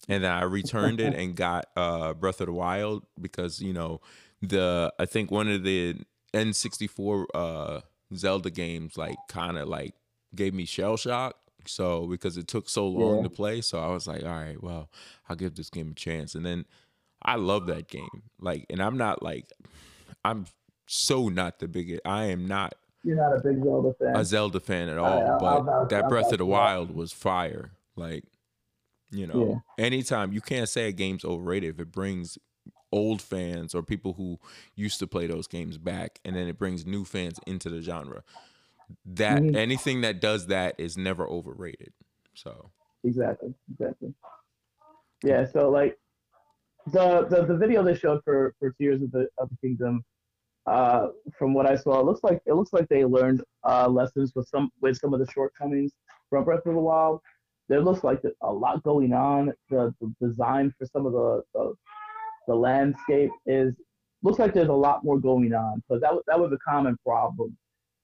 And then I returned it and got uh, Breath of the Wild because, you know, the I think one of the N sixty-four uh, Zelda games, like, kind of, like, gave me shell shock. So because it took so long yeah. to play. So I was like, all right, well, I'll give this game a chance. And then I love that game. Like, and I'm not, like, I'm so not the biggest. I am not. You're not a big Zelda fan. A Zelda fan at all. I, I, but I, I, I, that Breath I, I, of the Wild was fire. Like. You know, yeah. anytime you can't say a game's overrated if it brings old fans or people who used to play those games back, and then it brings new fans into the genre. That mm-hmm. anything that does that is never overrated. So exactly, exactly. Yeah. So like the the, the video they showed for, for Tears of the of the Kingdom, uh, from what I saw, it looks like it looks like they learned uh, lessons with some with some of the shortcomings from Breath of the Wild. There looks like a lot going on. The, the design for some of the, the the landscape is looks like there's a lot more going on. So that was that was a common problem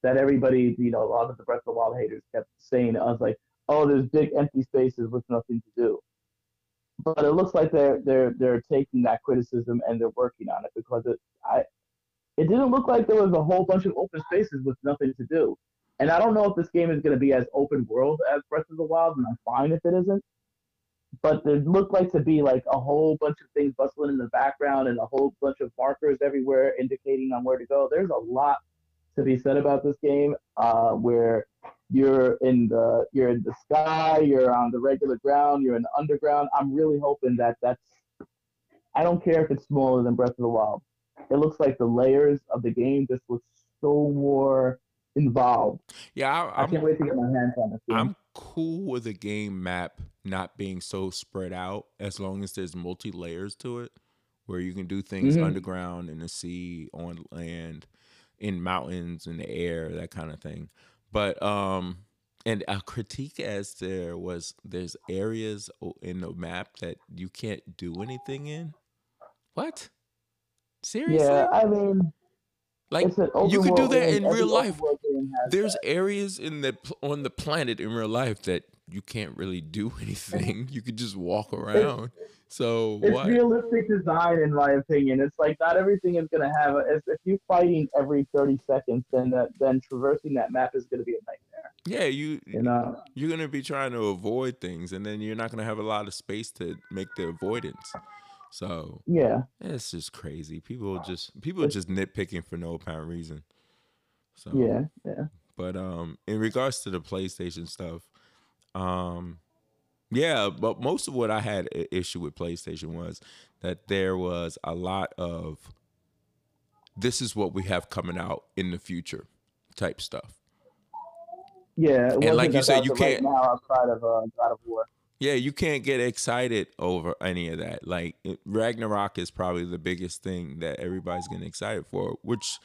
that everybody, you know, a lot of the Breath of the Wild haters kept saying. I was like, oh, there's big empty spaces with nothing to do. But it looks like they're they're they're taking that criticism and they're working on it because it I it didn't look like there was a whole bunch of open spaces with nothing to do. And I don't know if this game is going to be as open world as Breath of the Wild, and I'm fine if it isn't. But there looked like to be like a whole bunch of things bustling in the background and a whole bunch of markers everywhere indicating on where to go. There's a lot to be said about this game, uh, where you're in the you're in the sky, you're on the regular ground, you're in the underground. I'm really hoping that that's. I don't care if it's smaller than Breath of the Wild. It looks like the layers of the game just looks so more. Involved. Yeah, I, I can't wait to get my hands on it. I'm cool with a game map not being so spread out, as long as there's multi layers to it, where you can do things mm-hmm. underground, in the sea, on land, in mountains, in the air, that kind of thing. But um, and a critique as there was, there's areas in the map that you can't do anything in. What? Seriously? Yeah, I mean. Like, you could do that in real life. There's areas in the on the planet in real life that you can't really do anything. You could just walk around. So it's what? realistic design, in my opinion. It's like not everything is gonna have. A, if, if you're fighting every thirty seconds, then that, then traversing that map is gonna be a nightmare. Yeah, you you know you're gonna be trying to avoid things, and then you're not gonna have a lot of space to make the avoidance. So yeah, it's just crazy. People just people it's, just nitpicking for no apparent reason. So yeah, yeah. But um, in regards to the PlayStation stuff. Um, yeah, but most of what I had an issue with PlayStation was that there was a lot of this is what we have coming out in the future type stuff. Yeah. And like you said, you can't right now outside of uh, God of War. Yeah, you can't get excited over any of that. Like it, Ragnarok is probably the biggest thing that everybody's getting excited for, which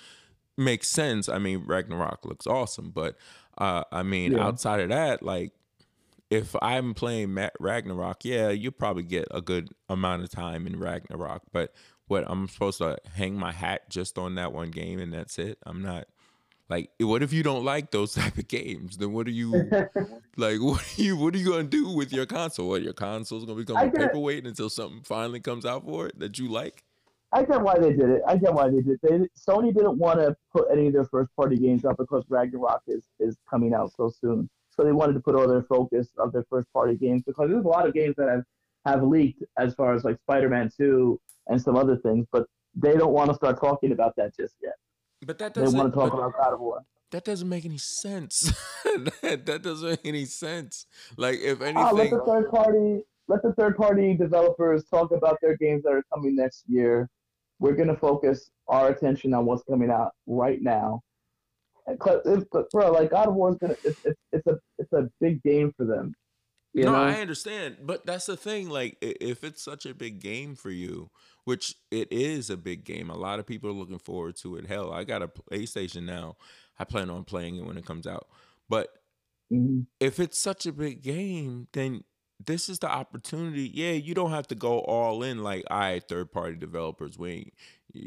makes sense. I mean, Ragnarok looks awesome, but uh, I mean, yeah. outside of that, like, if I'm playing Ragnarok, yeah, you'll probably get a good amount of time in Ragnarok. But what, I'm supposed to hang my hat just on that one game and that's it? I'm not, like, what if you don't like those type of games? Then what are you, like, what are you, what are you going to do with your console? What, your console's going to become I a get, paperweight until something finally comes out for it that you like? I get why they did it. I get why they did it. They, Sony didn't want to put any of their first-party games up because Ragnarok is, is coming out so soon. So they wanted to put all their focus of their first-party games because there's a lot of games that have, have leaked as far as like Spider-Man two and some other things, but they don't want to start talking about that just yet. But that doesn't. They want to talk about God of War. That doesn't make any sense. that, that doesn't make any sense. Like if anything, oh, let the third-party let the third-party developers talk about their games that are coming next year. We're gonna focus our attention on what's coming out right now. But bro, like God of War is gonna, it's, it's, it's a it's a big game for them. You no, know? I understand, but that's the thing. Like, if it's such a big game for you, which it is a big game, a lot of people are looking forward to it. Hell, I got a PlayStation now. I plan on playing it when it comes out. But mm-hmm. if it's such a big game, then this is the opportunity. Yeah, you don't have to go all in like, all right, third-party developers, we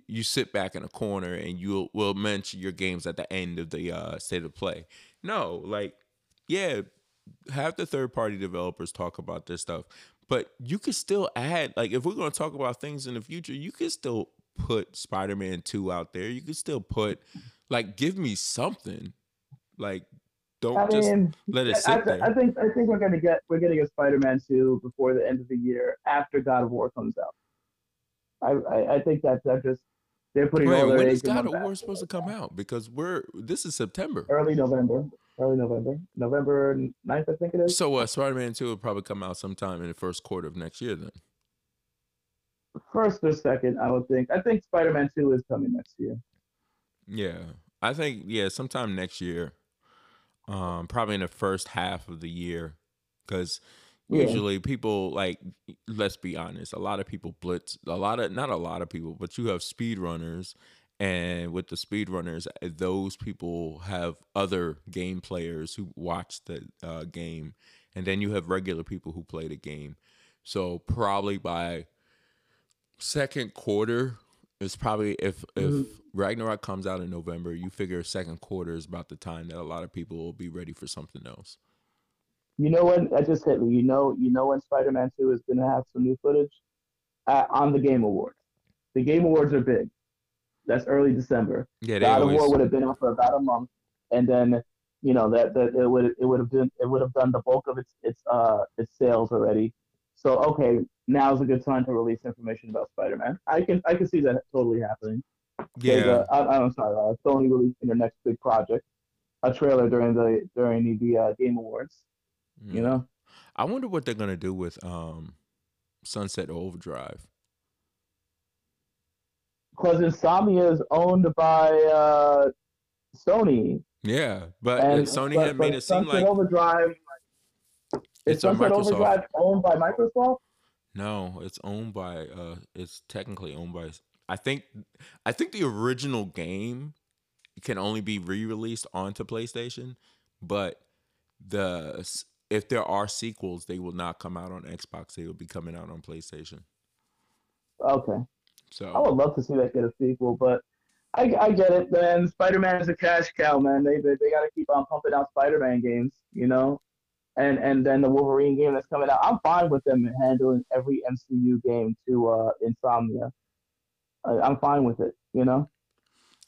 you sit back in a corner and you will mention your games at the end of the uh, state of play. No, like, yeah, have the third-party developers talk about this stuff, but you can still add, like, if we're going to talk about things in the future, you can still put Spider-Man two out there. You can still put, like, give me something, like, Don't I just mean, let it sit I, I, there. I think I think we're gonna get we're gonna get Spider-Man two before the end of the year after God of War comes out. I I, I think that they're just they're putting. Wait, all their when is God of War supposed to come out? Because we're this is September. Early November. Early November. November ninth, I think it is. So uh, Spider-Man two will probably come out sometime in the first quarter of next year then. First or second, I would think. I think Spider-Man two is coming next year. Yeah. I think yeah, sometime next year. Um, probably in the first half of the year, because yeah. usually people like, let's be honest, a lot of people blitz, a lot of not a lot of people, but you have speedrunners, and with the speedrunners, those people have other game players who watch the uh, game, and then you have regular people who play the game. So probably by second quarter. It's probably if if Ragnarok comes out in November, you figure second quarter is about the time that a lot of people will be ready for something else. You know when I just said you know you know when Spider-Man two is going to have some new footage uh, on the Game Awards. The Game Awards are big. That's early December. Yeah, God of War would have been on for about a month, and then you know that that it would it would have been it would have done the bulk of its its uh its sales already. So okay, now's a good time to release information about Spider-Man. I can I can see that totally happening. Yeah, uh, I, I'm sorry, uh, Sony releasing their next big project, a trailer during the during the uh, Game Awards. Mm. You know, I wonder what they're gonna do with um, Sunset Overdrive. Because Insomnia is owned by uh, Sony. Yeah, but and, Sony but, had but made it Sunset seem like Overdrive. It's on Sunset Microsoft. Overdrive owned by Microsoft? No, it's owned by. Uh, it's technically owned by. I think. I think the original game can only be re-released onto PlayStation, but the if there are sequels, they will not come out on Xbox. They will be coming out on PlayStation. Okay. So I would love to see that get a sequel, but I, I get it. Man, Spider-Man is a cash cow. Man, they they, they got to keep on pumping out Spider-Man games. You know. and and then the Wolverine game that's coming out. I'm fine with them handling every M C U game to uh, Insomnia. I, I'm fine with it, you know.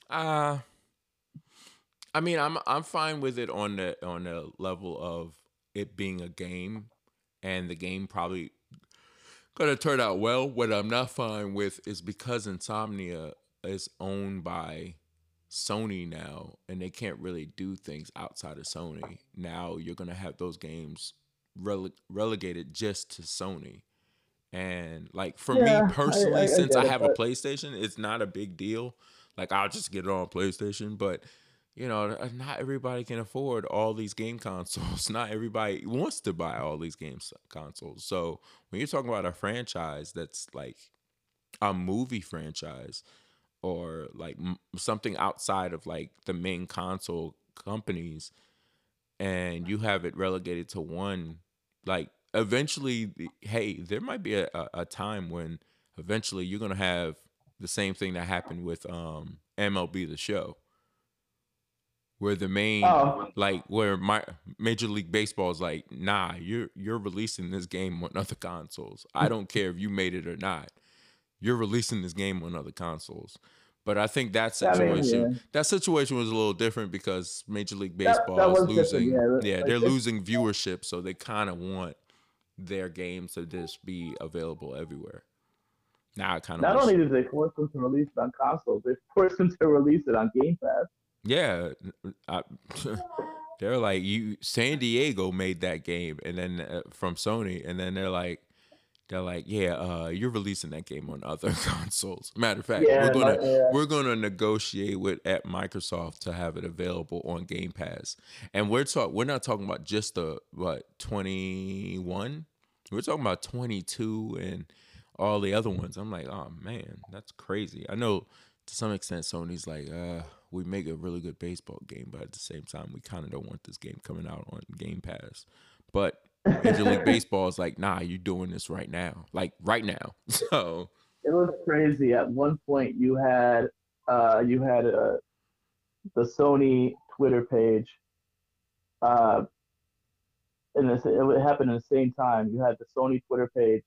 Uh I mean, I'm I'm fine with it on the on the level of it being a game, and the game probably gonna turn out well. What I'm not fine with is because Insomnia is owned by Sony now, and they can't really do things outside of Sony. Now you're gonna have those games rele- relegated just to Sony. And like for yeah, me personally, I, I, since I, I have it, but... a PlayStation, it's not a big deal. Like I'll just get it on PlayStation, but you know, not everybody can afford all these game consoles. Not everybody wants to buy all these game consoles. So when you're talking about a franchise that's like a movie franchise or like something outside of like the main console companies, and you have it relegated to one, like eventually, hey, there might be a, a time when eventually you're going to have the same thing that happened with um, M L B The Show. Where the main, oh. like, where my Major League Baseball is like, nah, you're you're releasing this game on other consoles. I don't care if you made it or not. You're releasing this game on other consoles. But I think that situation, I mean, yeah. that situation was a little different because Major League Baseball that, that is losing, yeah, yeah like, they're losing viewership, so they kind of want their games to just be available everywhere. Now I kind of not only did they force them to release it on consoles, they forced them to release it on Game Pass. Yeah, I, they're like you. San Diego made that game, and then uh, from Sony, and then they're like, they're like, yeah, uh, you're releasing that game on other consoles. Matter of fact, yeah, we're gonna yeah. we're gonna negotiate with at Microsoft to have it available on Game Pass, and we're talk we're not talking about just the what twenty-one, we're talking about twenty-two and all the other ones. I'm like, oh man, that's crazy. I know to some extent Sony's like, uh. we make a really good baseball game, but at the same time, we kind of don't want this game coming out on Game Pass. But Major League Baseball is like, nah, you're doing this right now. Like, right now. So it was crazy. At one point, you had uh, you had uh, the Sony Twitter page. Uh, and this, it happened at the same time. You had the Sony Twitter page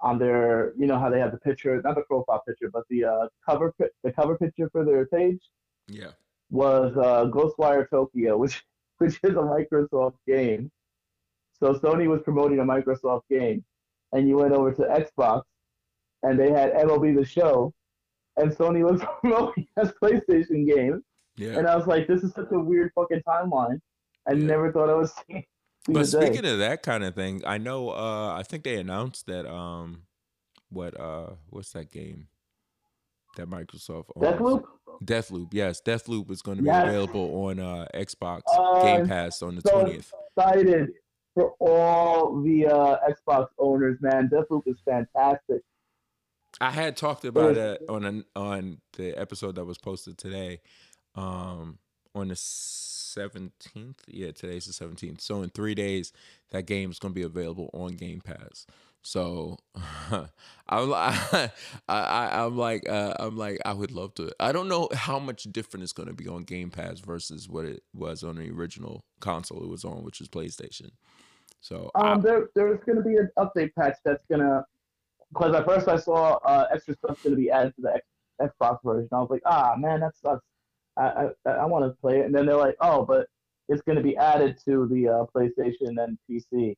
on their, you know how they have the picture, not the profile picture, but the uh, cover the cover picture for their page. Yeah, was uh, Ghostwire Tokyo, which which is a Microsoft game. So Sony was promoting a Microsoft game, and you went over to Xbox, and they had M L B The Show, and Sony was promoting a PlayStation game. Yeah, and I was like, this is such a weird fucking timeline. I yeah. never thought I was seeing. But speaking of that kind of thing, I know. Uh, I think they announced that. Um, what uh, what's that game? That Microsoft owns. Deathloop? Deathloop, yes. Deathloop is going to be yes. available on uh, Xbox uh, Game Pass on the so twentieth. Excited for all the uh, Xbox owners, man. Deathloop is fantastic. I had talked about it on an, on the episode that was posted today, um, on the seventeenth. Yeah, today's the seventeenth. So in three days, that game is going to be available on Game Pass. So I'm, I, I, I'm like, uh, I'm like, I would love to. I don't know how much different it's going to be on Game Pass versus what it was on the original console it was on, which is PlayStation. So um, I, there, there's going to be an update patch that's going to, because at first I saw uh, extra stuff going to be added to the X, Xbox version. I was like, ah, man, that sucks. I, I, I want to play it, and then they're like, oh, but it's going to be added to the uh, PlayStation and P C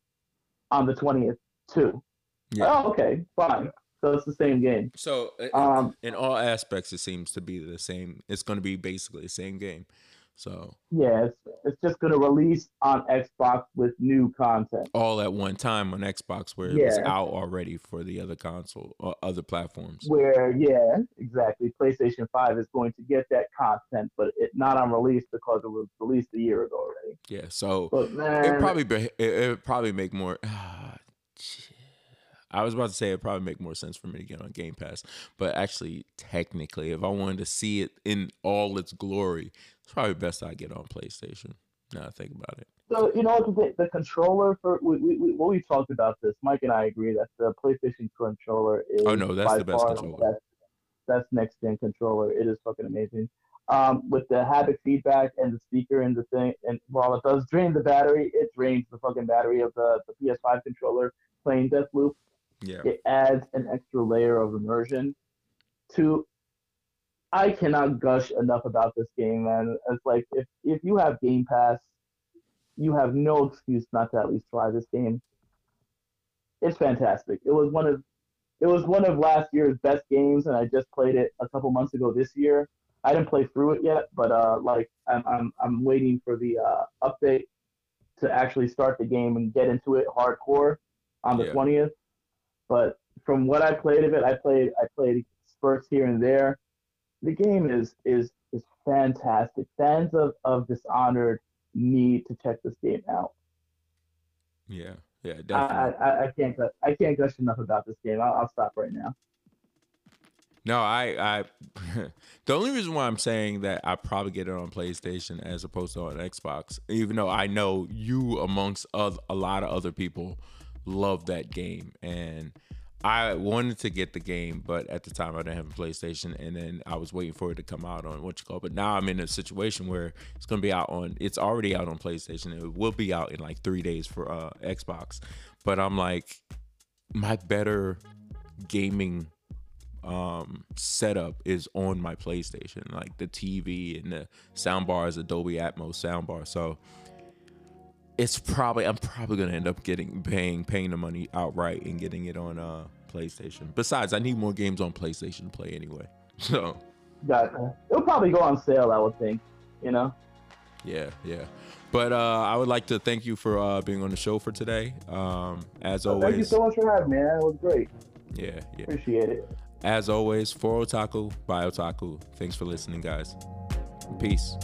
on the twentieth too. Yeah. Oh, okay, fine. So it's the same game. So um, in all aspects, it seems to be the same. It's going to be basically the same game. So yeah, it's, it's just going to release on Xbox with new content all at one time on Xbox, where yeah. it was out already for the other console or other platforms. Where yeah, exactly. PlayStation Five is going to get that content, but it not on release because it was released a year ago already. Yeah, so but, man, it probably be, it, it probably make more. Ah, I was about to say it'd probably make more sense for me to get on Game Pass, but actually, technically, if I wanted to see it in all its glory, it's probably best I get on PlayStation. Now I think about it. So you know the, the controller for we we we well, we talked about this. Mike and I agree that the PlayStation controller is oh no, that's the best controller. That's, that's next gen controller. It is fucking amazing. um, with the habit feedback and the speaker and the thing. And while it does drain the battery, it drains the fucking battery of the, the P S five controller playing Deathloop. Yeah. It adds an extra layer of immersion to... I cannot gush enough about this game, man. It's like, if, if you have Game Pass, you have no excuse not to at least try this game. It's fantastic. It was one of it was one of last year's best games, and I just played it a couple months ago this year. I didn't play through it yet, but uh, like I'm I'm I'm waiting for the uh, update to actually start the game and get into it hardcore on the yeah. twentieth. But from what I played of it, I played I played spurts here and there. The game is is is fantastic. Fans of, of Dishonored need to check this game out. Yeah. Yeah, definitely. I, I, I can't I can't gush enough about this game. I'll, I'll stop right now. No, I, I the only reason why I'm saying that I probably get it on PlayStation as opposed to on Xbox, even though I know you amongst other, a lot of other people love that game, and I wanted to get the game, but at the time I didn't have a PlayStation, and then I was waiting for it to come out on what you call. But now I'm in a situation where it's gonna be out on. It's already out on PlayStation. It will be out in like three days for uh, Xbox. But I'm like, my better gaming um, setup is on my PlayStation, like the T V and the soundbar is Dolby Atmos soundbar. So it's probably I'm probably gonna end up getting paying paying the money outright and getting it on uh PlayStation. Besides, I need more games on PlayStation to play anyway. So yeah, it'll probably go on sale, I would think, you know? Yeah, yeah. But uh I would like to thank you for uh being on the show for today. Um as always, thank you so much for having me, man. It was great. Yeah, yeah. Appreciate it. As always, for Otaku, by Otaku. Thanks for listening, guys. Peace.